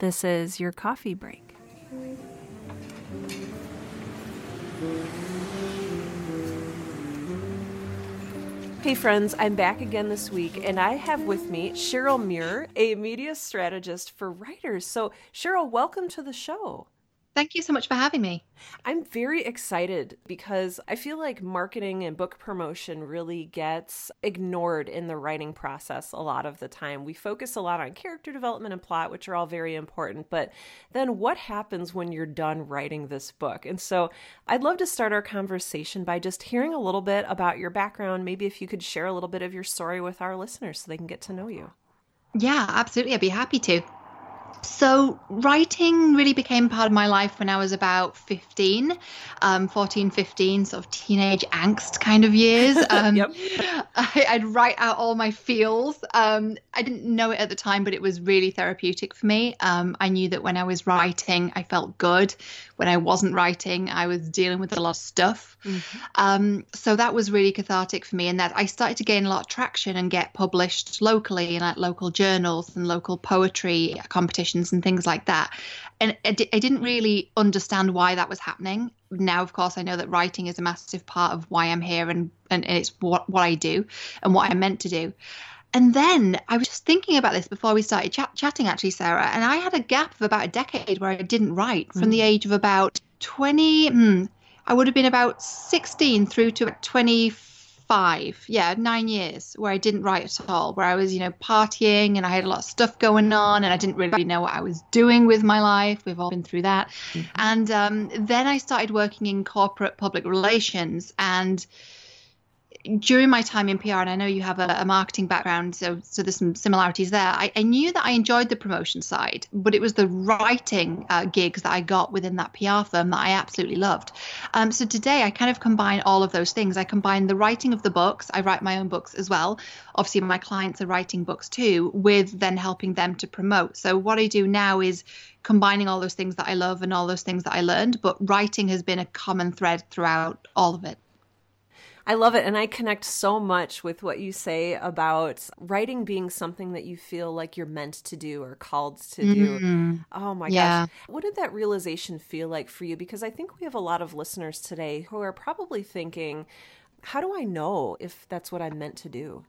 This is your coffee break. Hey friends, I'm back again this week, and I have with me Cheryl Muir, a media strategist for writers. So Cheryl, welcome to the show. Thank you so much for having me. I'm very excited because I feel like marketing and book promotion really gets ignored in the writing process a lot of the time. We focus a lot on character development and plot, which are all very important, but then what happens when you're done writing this book? And so I'd love to start our conversation by just hearing a little bit about your background. Maybe if you could share a little bit of your story with our listeners so they can get to know you. Yeah, absolutely. I'd be happy to. So writing really became part of my life when I was about 14, 15, sort of teenage angst kind of years. Yep. I'd write out all my feels. I didn't know it at the time, but it was really therapeutic for me. I knew that when I was writing, I felt good. When I wasn't writing, I was dealing with a lot of stuff. Mm-hmm. So that was really cathartic for me, and that I started to gain a lot of traction and get published locally in like local journals and local poetry competitions and things like that. And I didn't really understand why that was happening. Now, of course, I know that writing is a massive part of why I'm here, and it's what I do and what I'm meant to do. And then I was just thinking about this before we started chatting, actually, Sarah, and I had a gap of about a decade where I didn't write from the age of about 20. I would have been about 16 through to 25, 9 years where I didn't write at all, where I was, partying and I had a lot of stuff going on and I didn't really know what I was doing with my life. We've all been through that. Mm-hmm. And then I started working in corporate public relations, and during my time in PR, and I know you have a marketing background, so there's some similarities there. I knew that I enjoyed the promotion side, but it was the writing gigs that I got within that PR firm that I absolutely loved. So today I kind of combine all of those things. I combine the writing of the books. I write my own books as well. Obviously, my clients are writing books too, with then helping them to promote. So what I do now is combining all those things that I love and all those things that I learned, but writing has been a common thread throughout all of it. I love it. And I connect so much with what you say about writing being something that you feel like you're meant to do or called to do. Oh my gosh. What did that realization feel like for you? Because I think we have a lot of listeners today who are probably thinking, how do I know if that's what I'm meant to do?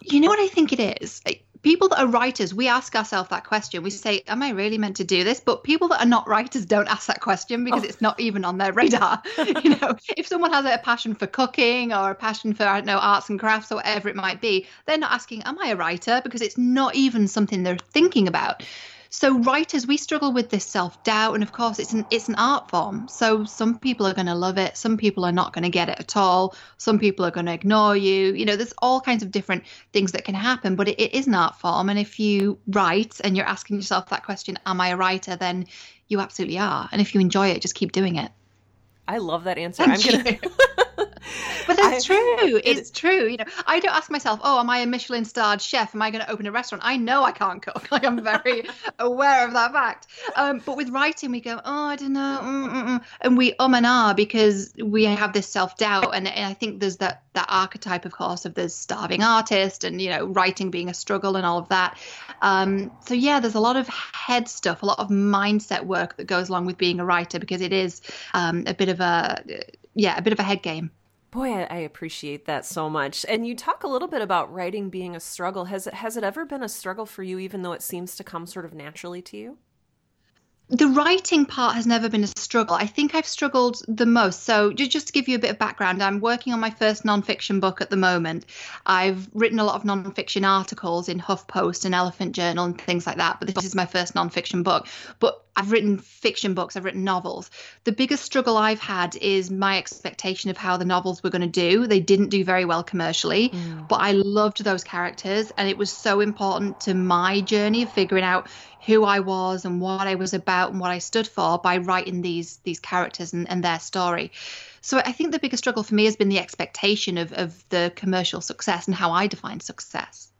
You know what I think it is? People that are writers, we ask ourselves that question. We say, am I really meant to do this? But people that are not writers don't ask that question because it's not even on their radar. If someone has a passion for cooking or a passion for, arts and crafts or whatever it might be, they're not asking, am I a writer? Because it's not even something they're thinking about. So writers, we struggle with this self-doubt. And of course, it's an art form. So some people are going to love it. Some people are not going to get it at all. Some people are going to ignore you. There's all kinds of different things that can happen, but it is an art form. And if you write and you're asking yourself that question, am I a writer? Then you absolutely are. And if you enjoy it, just keep doing it. I love that answer. But that's true. It's true. I don't ask myself, am I a Michelin starred chef? Am I going to open a restaurant? I know I can't cook. Like, I'm very aware of that fact. But with writing, we go, I don't know. And we and ah because we have this self-doubt. And I think there's that archetype, of course, of the starving artist and, writing being a struggle and all of that. So there's a lot of head stuff, a lot of mindset work that goes along with being a writer, because it is a bit of a head game. Boy, I appreciate that so much. And you talk a little bit about writing being a struggle. Has it ever been a struggle for you, even though it seems to come sort of naturally to you? The writing part has never been a struggle. I think I've struggled the most. So just to give you a bit of background, I'm working on my first nonfiction book at the moment. I've written a lot of nonfiction articles in HuffPost and Elephant Journal and things like that. But this is my first nonfiction book. But I've written fiction books. I've written novels. The biggest struggle I've had is my expectation of how the novels were going to do. They didn't do very well commercially, but I loved those characters. And it was so important to my journey of figuring out who I was and what I was about and what I stood for by writing these characters and their story. So I think the biggest struggle for me has been the expectation of the commercial success and how I define success.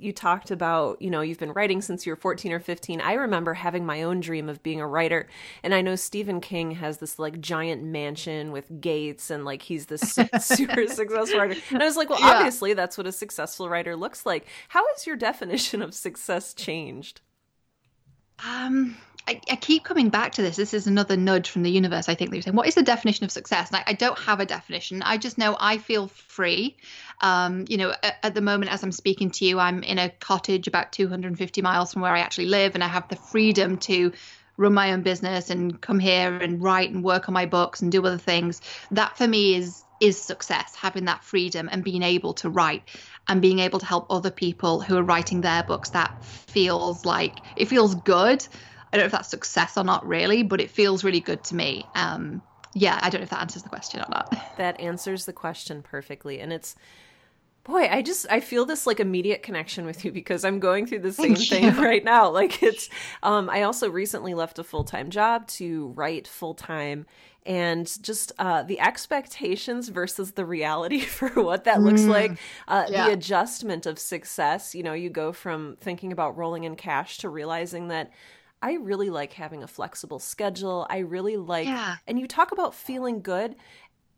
You talked about, you've been writing since you were 14 or 15. I remember having my own dream of being a writer. And I know Stephen King has this giant mansion with gates and he's this super successful writer. And I was like, well, obviously that's what a successful writer looks like. How has your definition of success changed? I keep coming back to this. This is another nudge from the universe. I think they're saying, what is the definition of success? And I don't have a definition. I just know I feel free. You know, at the moment, as I'm speaking to you, I'm in a cottage about 250 miles from where I actually live. And I have the freedom to run my own business and come here and write and work on my books and do other things. That for me is success, having that freedom and being able to write and being able to help other people who are writing their books. That feels like, it feels good. I don't know if that's success or not really, but it feels really good to me. Yeah, I don't know if that answers the question or not. That answers the question perfectly. And it's, boy, I feel this like immediate connection with you because I'm going through the same thing right now. Like it's, I also recently left a full-time job to write full-time, and just the expectations versus the reality for what that looks like, the adjustment of success. You know, you go from thinking about rolling in cash to realizing that I really like having a flexible schedule. I really like, and you talk about feeling good.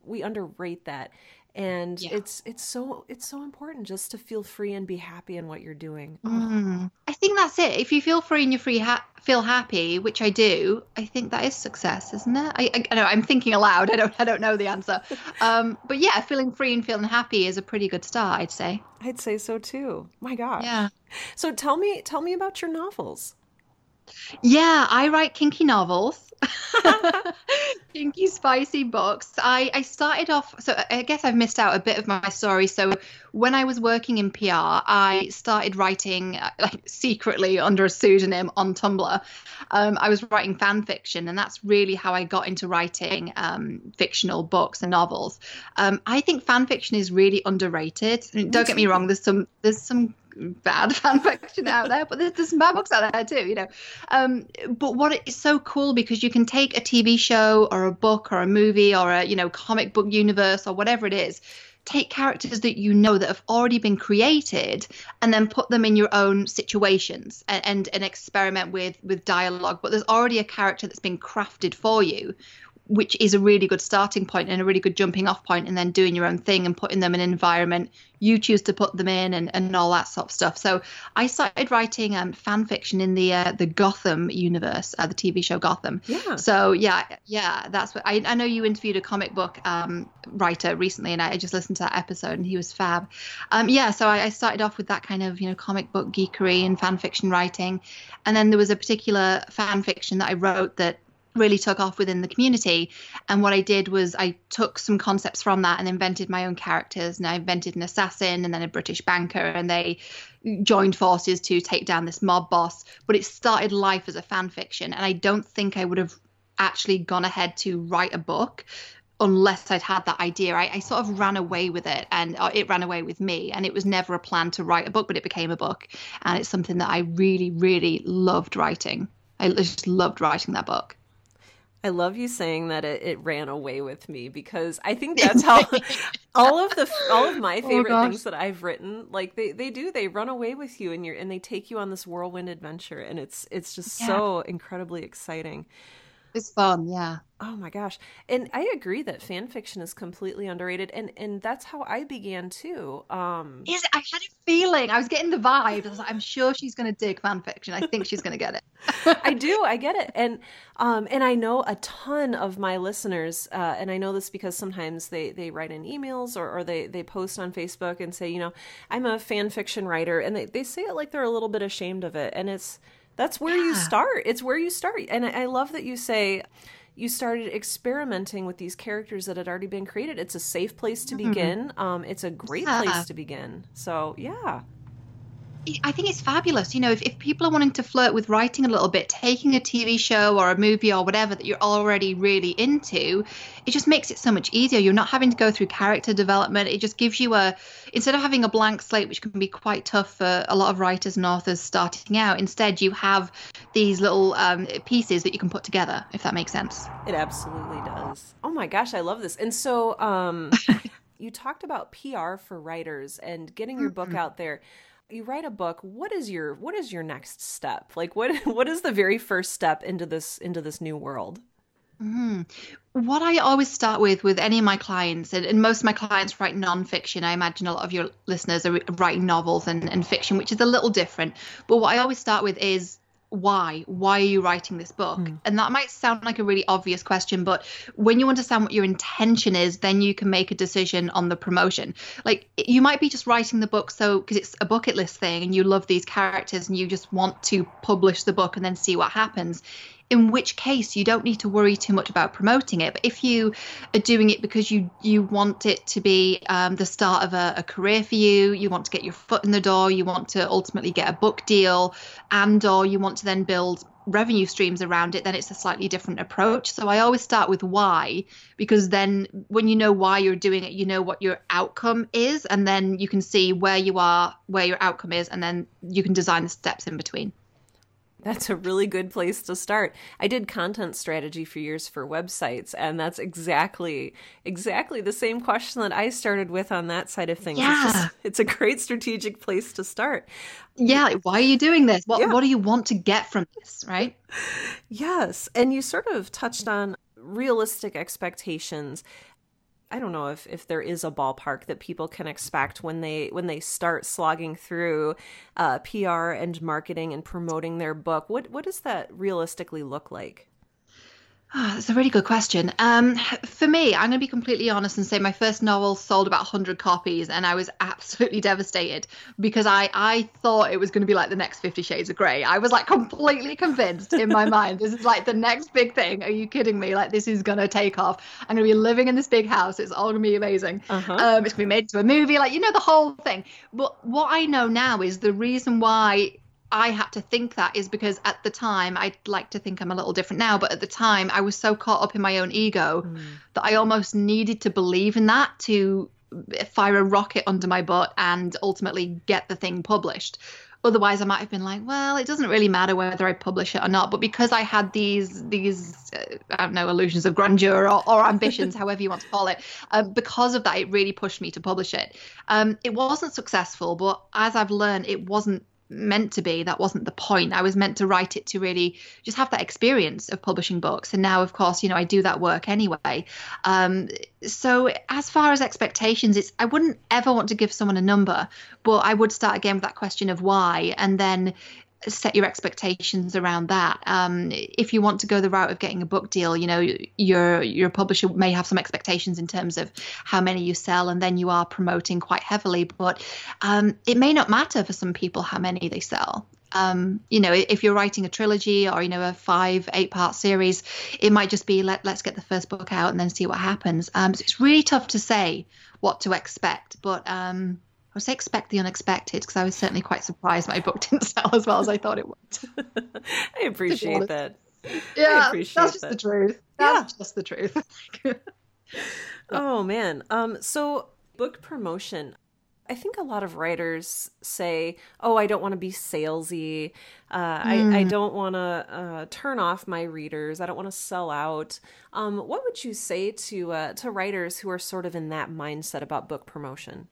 We underrate that. And it's so important just to feel free and be happy in what you're doing. I think that's it. If you feel free and you're free, feel happy, which I do, I think that is success, isn't it? I know I'm thinking aloud. I don't know the answer. But yeah, feeling free and feeling happy is a pretty good start, I'd say. I'd say so too. My gosh. Yeah. So tell me about your novels. Yeah, I write kinky novels, kinky, spicy books. I started off, so I guess I've missed out a bit of my story. So when I was working in PR, I started writing like secretly under a pseudonym on Tumblr. I was writing fan fiction, and that's really how I got into writing fictional books and novels. I think fan fiction is really underrated. Don't get me wrong, there's some bad fan fiction out there, but there's some bad books out there too, you know. But what it's so cool because you can take a TV show or a book or a movie or a, you know, comic book universe or whatever it is, take characters that you know that have already been created and then put them in your own situations and experiment with dialogue. But there's already a character that's been crafted for you, which is a really good starting point and a really good jumping off point, and then doing your own thing and putting them in an environment you choose to put them in and all that sort of stuff. So I started writing fan fiction in the Gotham universe, the TV show Gotham. Yeah. So yeah, that's what I know. You interviewed a comic book writer recently, and I just listened to that episode, and he was fab. So I started off with that kind of, you know, comic book geekery and fan fiction writing, and then there was a particular fan fiction that I wrote that really took off within the community. And what I did was I took some concepts from that and invented my own characters. And I invented an assassin and then a British banker, and they joined forces to take down this mob boss. But it started life as a fan fiction, and I don't think I would have actually gone ahead to write a book unless I'd had that idea. I sort of ran away with it, and it ran away with me, and it was never a plan to write a book, but it became a book. And it's something that I really, really loved writing. I just loved writing that book. I love you saying that it ran away with me, because I think that's how all of my favorite things that I've written, like they run away with you, and they take you on this whirlwind adventure, and it's just so incredibly exciting. It's fun, yeah. Oh my gosh. And I agree that fan fiction is completely underrated, and that's how I began too. I had a feeling. I was getting the vibe. I was like, I'm sure she's going to dig fan fiction. I think she's going to get it. I do. I get it. And I know a ton of my listeners, and I know this because sometimes they write in emails or they post on Facebook and say, you know, I'm a fan fiction writer, and they say it like they're a little bit ashamed of it, and it's that's where you start. It's where you start. And I love that you say you started experimenting with these characters that had already been created. It's a safe place to begin. It's a great place to begin. So, yeah. I think it's fabulous. You know, if people are wanting to flirt with writing a little bit, taking a TV show or a movie or whatever that you're already really into, it just makes it so much easier. You're not having to go through character development. It just gives you instead of having a blank slate, which can be quite tough for a lot of writers and authors starting out, instead you have these little pieces that you can put together, if that makes sense. It absolutely does. Oh my gosh, I love this. And so you talked about PR for writers and getting your book out there. You write a book. What is your next step? Like what is the very first step into this new world? What I always start with any of my clients, and most of my clients write nonfiction. I imagine a lot of your listeners are writing novels and fiction, which is a little different. But what I always start with is why are you writing this book? And that might sound like a really obvious question, but when you understand what your intention is, then you can make a decision on the promotion. Like, you might be just writing the book because it's a bucket list thing and you love these characters and you just want to publish the book and then see what happens, in which case you don't need to worry too much about promoting it. But if you are doing it because you want it to be the start of a career for you, you want to get your foot in the door, you want to ultimately get a book deal, and or you want to then build revenue streams around it, then it's a slightly different approach. So I always start with why, because then when you know why you're doing it, you know what your outcome is, and then you can see where you are, where your outcome is, and then you can design the steps in between. That's a really good place to start. I did content strategy for years for websites, and that's exactly the same question that I started with on that side of things. Yeah. It's a great strategic place to start. Yeah, like, why are you doing this? What do you want to get from this, right? Yes, and you sort of touched on realistic expectations. I don't know if there is a ballpark that people can expect when they start slogging through PR and marketing and promoting their book. What does that realistically look like? Oh, that's a really good question. For me, I'm going to be completely honest and say my first novel sold about 100 copies, and I was absolutely devastated because I thought it was going to be like the next 50 Shades of Grey. I was like completely convinced in my mind, this is like the next big thing. Are you kidding me? Like, this is going to take off. I'm going to be living in this big house. It's all going to be amazing. Uh-huh. It's going to be made into a movie, like, the whole thing. But what I know now is the reason why I had to think that is because at the time, I'd like to think I'm a little different now, but at the time I was so caught up in my own ego that I almost needed to believe in that to fire a rocket under my butt and ultimately get the thing published. Otherwise, I might have been like, well, it doesn't really matter whether I publish it or not. But because I had these I don't know, illusions of grandeur or ambitions, however you want to call it, because of that, it really pushed me to publish it. It wasn't successful, but as I've learned, it wasn't meant to be. That wasn't the point. I was meant to write it to really just have that experience of publishing books, and now, of course, I do that work anyway. So as far as expectations, I wouldn't ever want to give someone a number, but I would start again with that question of why, and then set your expectations around that. If you want to go the route of getting a book deal, your publisher may have some expectations in terms of how many you sell, and then you are promoting quite heavily, but it may not matter for some people how many they sell. If you're writing a trilogy or, a 5-8-part series, it might just be let's get the first book out and then see what happens. So it's really tough to say what to expect, but I would say expect the unexpected, because I was certainly quite surprised my book didn't sell as well as I thought it would. I appreciate that. Yeah, that's just the truth. That's just the truth. Oh, man. So book promotion. I think a lot of writers say, oh, I don't want to be salesy. I don't want to turn off my readers. I don't want to sell out. What would you say to writers who are sort of in that mindset about book promotion?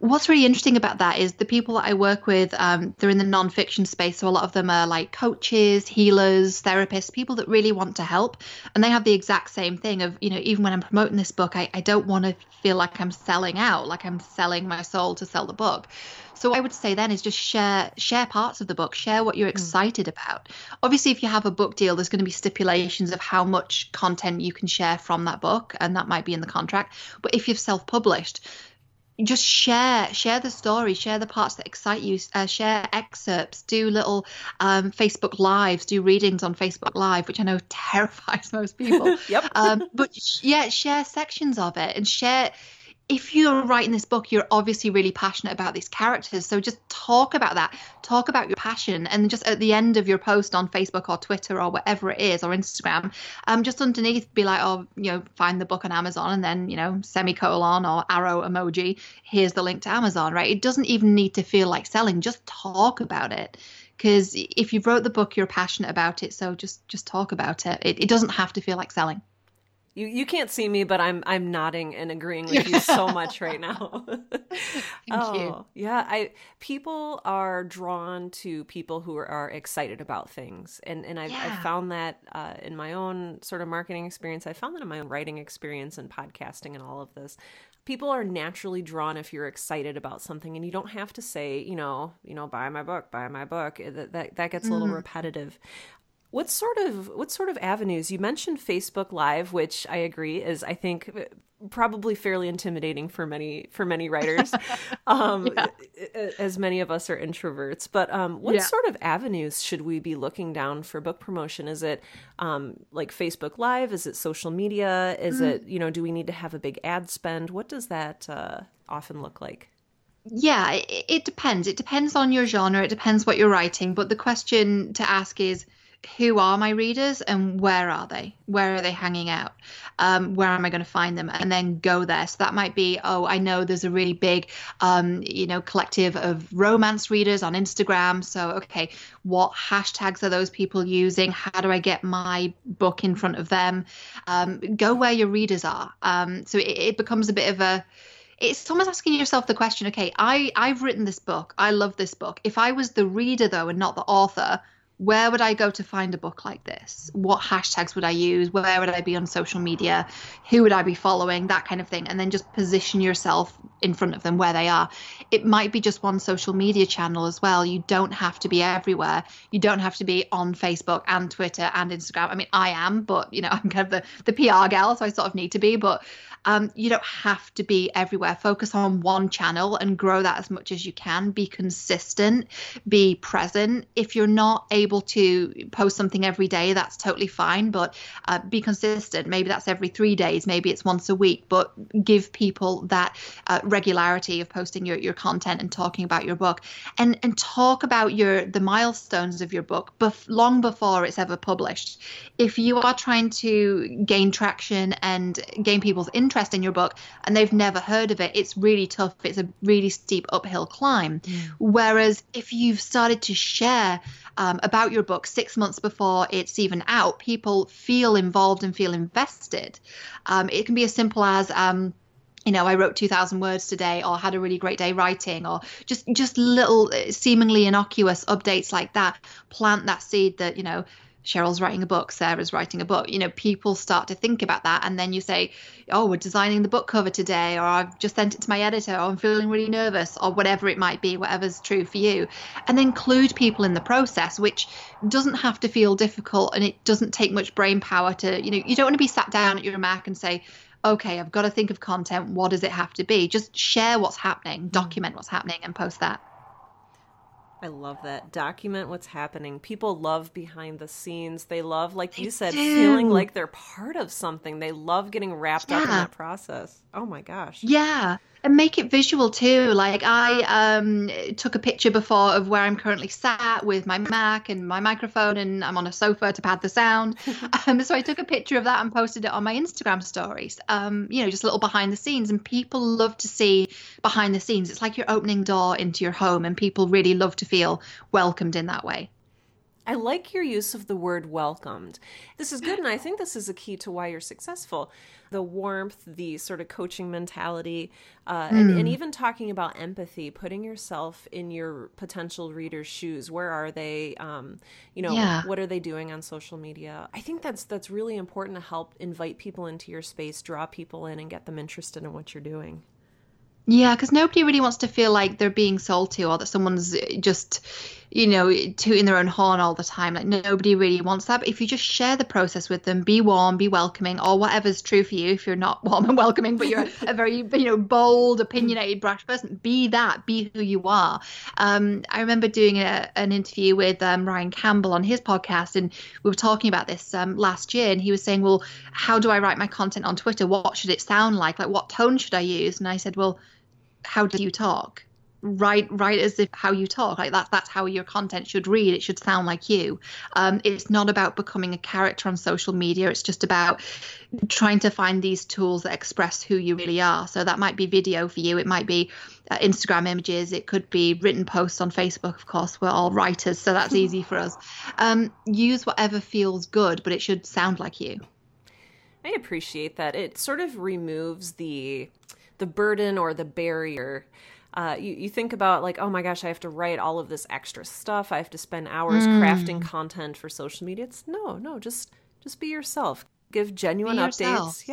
What's really interesting about that is the people that I work with, they're in the nonfiction space. So a lot of them are like coaches, healers, therapists, people that really want to help. And they have the exact same thing of, even when I'm promoting this book, I don't want to feel like I'm selling out, like I'm selling my soul to sell the book. So I would say then is just share parts of the book, share what you're excited about. Obviously, if you have a book deal, there's going to be stipulations of how much content you can share from that book. And that might be in the contract. But if you've self-published, just share the story, share the parts that excite you, share excerpts, do little Facebook Lives, do readings on Facebook Live, which I know terrifies most people. Yep. But share sections of it, and share, if you're writing this book, you're obviously really passionate about these characters. So just talk about that, talk about your passion. And just at the end of your post on Facebook or Twitter or whatever it is, or Instagram, just underneath be like, find the book on Amazon, and then, semicolon or arrow emoji. Here's the link to Amazon, right? It doesn't even need to feel like selling. Just talk about it. Because if you wrote the book, you're passionate about it. So just talk about it. It doesn't have to feel like selling. You can't see me, but I'm nodding and agreeing with you so much right now. Thank you. Yeah, people are drawn to people who are excited about things. And I've found that in my own sort of marketing experience. I found that in my own writing experience and podcasting and all of this. People are naturally drawn if you're excited about something, and you don't have to say, buy my book. That gets a little repetitive. What sort of avenues? You mentioned Facebook Live, which I agree is, I think, probably fairly intimidating for many writers, as many of us are introverts. But what sort of avenues should we be looking down for book promotion? Is it like Facebook Live? Is it social media? Is it, do we need to have a big ad spend? What does that often look like? Yeah, it depends. It depends on your genre. It depends what you're writing. But the question to ask is, who are my readers and where are they? Where are they hanging out? Where am I going to find them? And then go there. So that might be, I know there's a really big, collective of romance readers on Instagram. So, okay, what hashtags are those people using? How do I get my book in front of them? Go where your readers are. So it becomes a bit of a, it's almost asking yourself the question, okay, I've written this book. I love this book. If I was the reader though, and not the author, where would I go to find a book like this? What hashtags would I use? Where would I be on social media? Who would I be following? That kind of thing. And then just position yourself in front of them where they are. It might be just one social media channel as well. You don't have to be everywhere. You don't have to be on Facebook and Twitter and Instagram. I mean, I am, but I'm kind of the PR gal, so I sort of need to be, but you don't have to be everywhere. Focus on one channel and grow that as much as you can. Be consistent, be present. If you're not able to post something every day, that's totally fine, but be consistent. Maybe that's every 3 days, maybe it's once a week, but give people that regularity of posting your content and talking about your book, and talk about the milestones of your book long before it's ever published. If you are trying to gain traction and gain people's interest in your book and they've never heard of it, it's really tough. It's a really steep uphill climb. Whereas if you've started to share about your book 6 months before it's even out, people feel involved and feel invested. It can be as simple as I wrote 2,000 words today, or had a really great day writing, or just little seemingly innocuous updates like that. Plant that seed that, Cheryl's writing a book, Sarah's writing a book. People start to think about that. And then you say, we're designing the book cover today, or I've just sent it to my editor, or I'm feeling really nervous, or whatever it might be, whatever's true for you. And then include people in the process, which doesn't have to feel difficult. And it doesn't take much brain power to, you don't want to be sat down at your Mac and say, okay, I've got to think of content. What does it have to be? Just share what's happening, document what's happening, and post that. I love that. Document what's happening. People love behind the scenes. They love, like you said, feeling like they're part of something. They love getting wrapped up in that process. Oh my gosh. Yeah. And make it visual too. Like I took a picture before of where I'm currently sat with my Mac and my microphone, and I'm on a sofa to pad the sound. So I took a picture of that and posted it on my Instagram stories. Just a little behind the scenes, and people love to see behind the scenes. It's like you're opening door into your home, and people really love to feel welcomed in that way. I like your use of the word welcomed. This is good, and I think this is a key to why you're successful. The warmth, the sort of coaching mentality, and even talking about empathy, putting yourself in your potential reader's shoes. Where are they? What are they doing on social media? I think that's really important to help invite people into your space, draw people in, and get them interested in what you're doing. Yeah, because nobody really wants to feel like they're being sold to, or that someone's just, tooting their own horn all the time. Like nobody really wants that. But if you just share the process with them, be warm, be welcoming, or whatever's true for you. If you're not warm and welcoming, but you're a very, bold, opinionated, brash person, be that, be who you are. I remember doing an interview with Ryan Campbell on his podcast, and we were talking about this last year, and he was saying, well, how do I write my content on Twitter? What should it sound like? Like what tone should I use? And I said, well, how do you talk? Write as if how you talk, like that's how your content should read. It should sound like you. It's not about becoming a character on social media. It's just about trying to find these tools that express who you really are. So that might be video for you. It might be Instagram images. It could be written posts on Facebook. Of course, we're all writers, so that's easy for us. Use whatever feels good, but it should sound like you. I appreciate that. It sort of removes the burden or the barrier. You think about like, oh my gosh, I have to write all of this extra stuff. I have to spend hours crafting content for social media. It's no, just be yourself. Give genuine updates.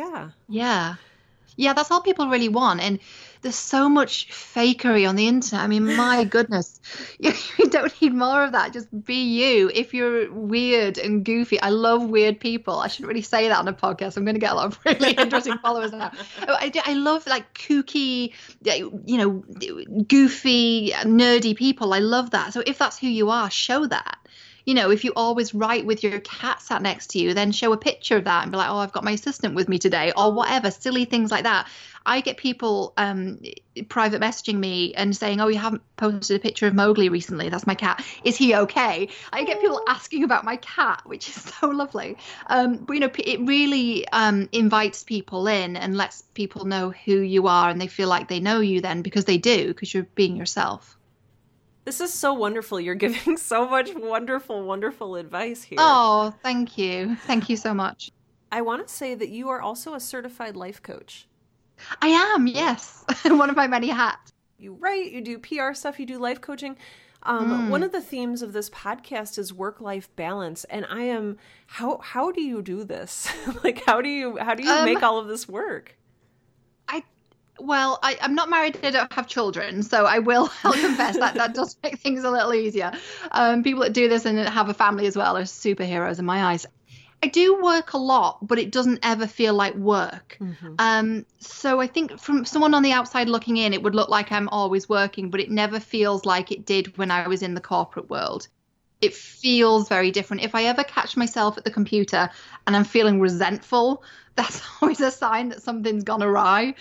Yeah, that's all people really want. And there's so much fakery on the internet. I mean, my goodness, you don't need more of that. Just be you. If you're weird and goofy, I love weird people. I shouldn't really say that on a podcast. I'm going to get a lot of really interesting followers now. I love like kooky, goofy, nerdy people. I love that. So if that's who you are, show that. You know, if you always write with your cat sat next to you, then show a picture of that and be like, oh, I've got my assistant with me today, or whatever, silly things like that. I get people private messaging me and saying, oh, you haven't posted a picture of Mowgli recently. That's my cat. Is he okay? I get people asking about my cat, which is so lovely. But, it really invites people in and lets people know who you are, and they feel like they know you then, because they do, because you're being yourself. This is so wonderful. You're giving so much wonderful, wonderful advice here. Oh, thank you. Thank you so much. I want to say that you are also a certified life coach. I am, yes. One of my many hats. You write, you do PR stuff, you do life coaching. One of the themes of this podcast is work-life balance, and I am, how do you do this? Like, how do you make all of this work? Well, I'm not married. I don't have children, so I'll confess that does make things a little easier. People that do this and have a family as well are superheroes in my eyes. I do work a lot, but it doesn't ever feel like work. Mm-hmm. So I think from someone on the outside looking in, it would look like I'm always working, but it never feels like it did when I was in the corporate world. It feels very different. If I ever catch myself at the computer and I'm feeling resentful, that's always a sign that something's gone awry.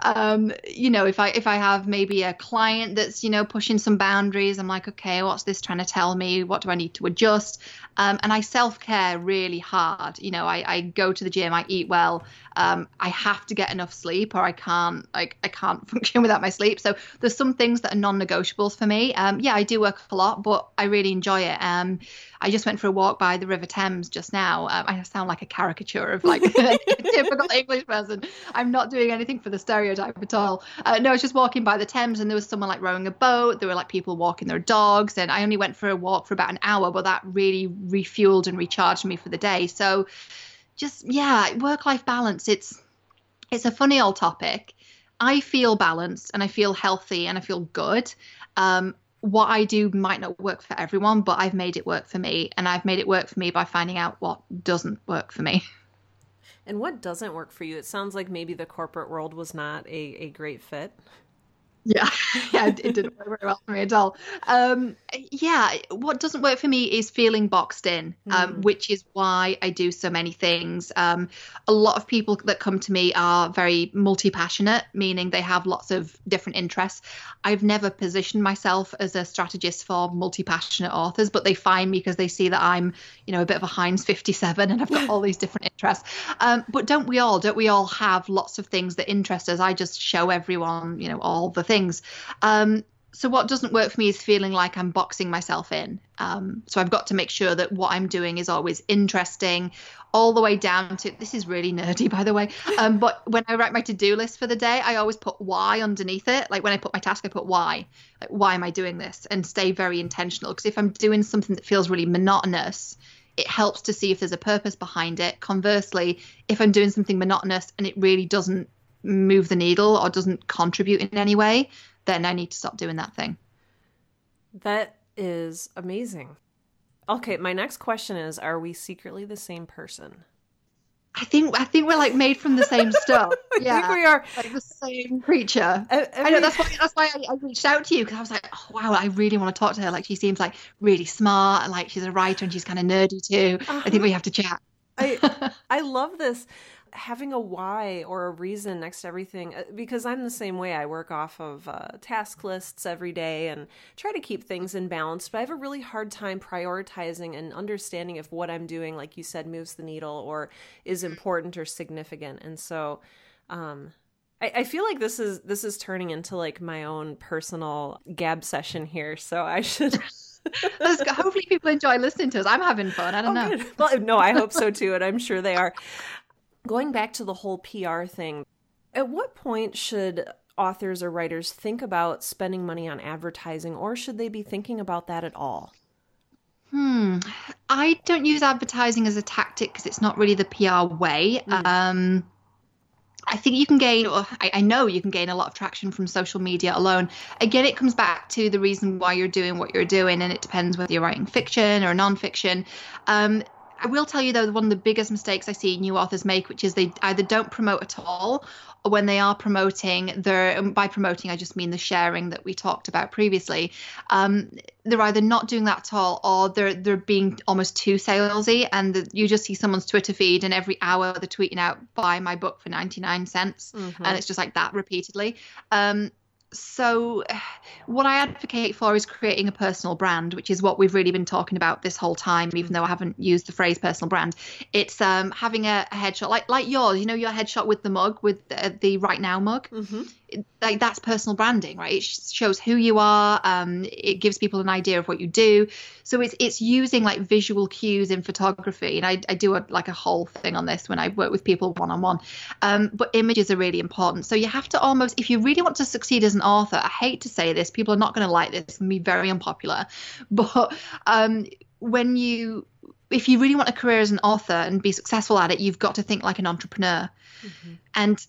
If I have maybe a client that's, pushing some boundaries, I'm like, okay, what's this trying to tell me? What do I need to adjust? And I self-care really hard. I go to the gym, I eat well, I have to get enough sleep, or I can't function without my sleep. So there's some things that are non-negotiables for me. I do work a lot, but I really enjoy it. I just went for a walk by the River Thames just now. I sound like a caricature of like a typical English person. I'm not doing anything for the stereotype at all. No, I was just walking by the Thames, and there was someone like rowing a boat. There were like people walking their dogs, and I only went for a walk for about an hour, but that really refueled and recharged me for the day. So just, work-life balance. It's a funny old topic. I feel balanced and I feel healthy and I feel good. What I do might not work for everyone, but I've made it work for me, and I've made it work for me by finding out what doesn't work for me. And what doesn't work for you? It sounds like maybe the corporate world was not a great fit. Yeah, it didn't work very well for me at all. What doesn't work for me is feeling boxed in, which is why I do so many things. A lot of people that come to me are very multi-passionate, meaning they have lots of different interests. I've never positioned myself as a strategist for multi-passionate authors, but they find me because they see that I'm, a bit of a Heinz 57 and I've got all these different interests. But don't we all have lots of things that interest us? I just show everyone, all the things. So what doesn't work for me is feeling like I'm boxing myself in. So I've got to make sure that what I'm doing is always interesting, all the way down to, this is really nerdy, by the way. But when I write my to-do list for the day, I always put why underneath it. Like when I put my task, I put why. Like, why am I doing this? And stay very intentional. Because if I'm doing something that feels really monotonous, it helps to see if there's a purpose behind it. Conversely, if I'm doing something monotonous and it really doesn't move the needle or doesn't contribute in any way, then I need to stop doing that thing. That is amazing. Okay, my next question is, are we secretly the same person? I think we're like made from the same stuff. I think we are like the same creature. I know that's why I reached out to you, because I was like, oh wow, I really want to talk to her. Like, she seems like really smart, and like she's a writer and she's kind of nerdy too. I think we have to chat. I love this. Having a why or a reason next to everything, because I'm the same way. I work off of task lists every day and try to keep things in balance, but I have a really hard time prioritizing and understanding if what I'm doing, like you said, moves the needle or is important or significant. And so I feel like this is turning into like my own personal gab session here, so I should... Hopefully people enjoy listening to us. I'm having fun. I don't know. Well, no, I hope so too, and I'm sure they are. Going back to the whole PR thing, at what point should authors or writers think about spending money on advertising, or should they be thinking about that at all? I don't use advertising as a tactic because it's not really the PR way. I think you can gain, or I know you can gain a lot of traction from social media alone. Again, it comes back to the reason why you're doing what you're doing, and it depends whether you're writing fiction or nonfiction. I will tell you, though, one of the biggest mistakes I see new authors make, which is they either don't promote at all, or when they are promoting, by promoting I just mean the sharing that we talked about previously, they're either not doing that at all, or they're being almost too salesy, and you just see someone's Twitter feed, and every hour they're tweeting out, buy my book for 99 cents, and it's just like that repeatedly. So what I advocate for is creating a personal brand, which is what we've really been talking about this whole time, even though I haven't used the phrase personal brand. It's having a headshot like yours, your headshot with the mug, with the Right Now mug. Like, that's personal branding, right? It shows who you are. It gives people an idea of what you do. So it's using like visual cues in photography. And I do a whole thing on this when I work with people one-on-one. But images are really important. So you have to almost, if you really want to succeed as an author, I hate to say this, people are not going to like this and be very unpopular. But if you really want a career as an author and be successful at it, you've got to think like an entrepreneur. And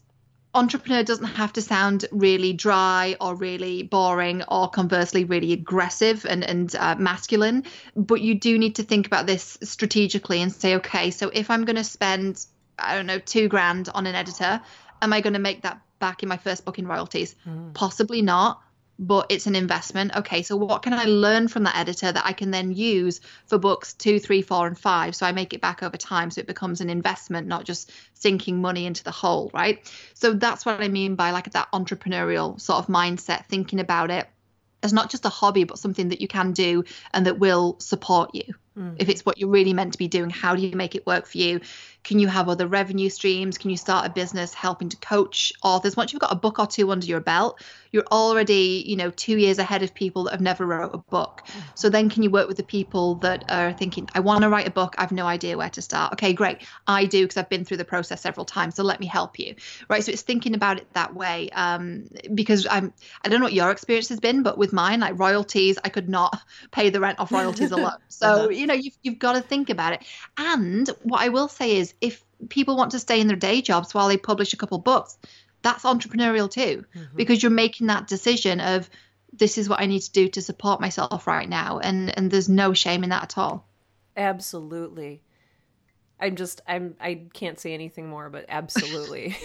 entrepreneur doesn't have to sound really dry or really boring, or conversely really aggressive and masculine, but you do need to think about this strategically and say, okay, so if I'm going to spend, I don't know, $2,000 on an editor, am I going to make that back in my first book in royalties? Possibly not, but it's an investment. Okay, so what can I learn from that editor that I can then use for books 2, 3, 4, and 5? So I make it back over time, so it becomes an investment, not just sinking money into the hole, right? So that's what I mean by like that entrepreneurial sort of mindset, thinking about it as not just a hobby, but something that you can do and that will support you. If it's what you're really meant to be doing, how do you make it work for you? Can you have other revenue streams? Can you start a business helping to coach authors? Once you've got a book or two under your belt, you're already, 2 years ahead of people that have never wrote a book. So then can you work with the people that are thinking, I want to write a book. I've no idea where to start. Okay, great. I do, because I've been through the process several times. So let me help you. Right. So it's thinking about it that way, because I don't know what your experience has been, but with mine, like royalties, I could not pay the rent off royalties alone. So, you've got to think about it. And what I will say is, if people want to stay in their day jobs while they publish a couple books, that's entrepreneurial too, because you're making that decision of, this is what I need to do to support myself right now. And there's no shame in that at all. Absolutely. I can't say anything more, but absolutely.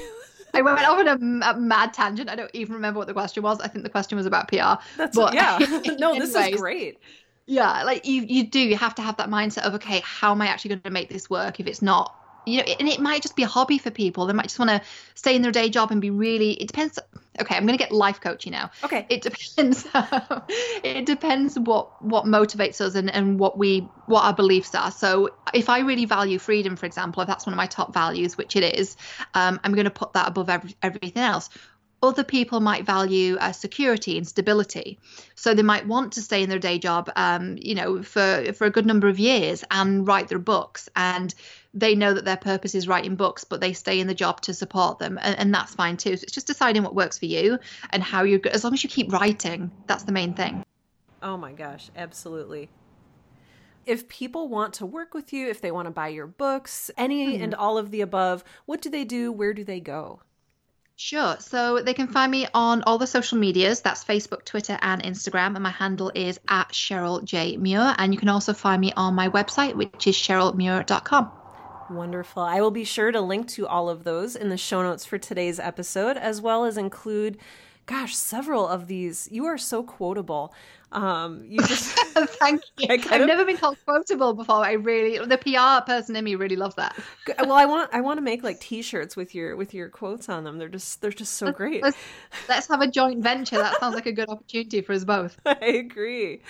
I went off on a mad tangent. I don't even remember what the question was. I think the question was about PR. This is great. Yeah, like you have to have that mindset of, okay, how am I actually going to make this work if it's not, and it might just be a hobby for people. They might just want to stay in their day job and be really, it depends. Okay, I'm going to get life coaching now. Okay. It depends. It depends what motivates us and what our beliefs are. So if I really value freedom, for example, if that's one of my top values, which it is, I'm going to put that above everything else. Other people might value security and stability. So they might want to stay in their day job, for a good number of years and write their books. And they know that their purpose is writing books, but they stay in the job to support them. And that's fine too. So it's just deciding what works for you and how you're good. As long as you keep writing, that's the main thing. Oh my gosh, absolutely. If people want to work with you, if they want to buy your books, any and all of the above, what do they do? Where do they go? Sure. So they can find me on all the social medias. That's Facebook, Twitter, and Instagram. And my handle is @CherylJMuir. And you can also find me on my website, which is CherylMuir.com. Wonderful. I will be sure to link to all of those in the show notes for today's episode, as well as include, gosh, several of these. You are so quotable. You just thank you. I've never been called quotable before. The PR person in me really loves that. Well, I want to make like t-shirts with your quotes on them. They're just so great. Let's have a joint venture. That sounds like a good opportunity for us both. I agree.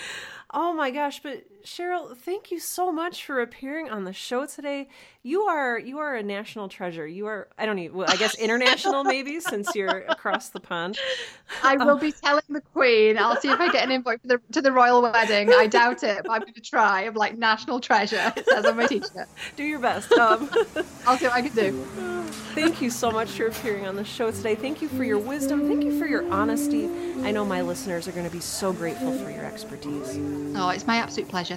Oh my gosh, but Cheryl, thank you so much for appearing on the show today. You are a national treasure. You are, I don't even, well, I guess international maybe, since you're across the pond. I will be telling the Queen. I'll see if I get an invite to the royal wedding. I doubt it, but I'm going to try. I'm like, national treasure. It says on my t-shirt. Do your best. I'll see what I can do. Thank you so much for appearing on the show today. Thank you for your wisdom. Thank you for your honesty. I know my listeners are going to be so grateful for your expertise. Oh, it's my absolute pleasure.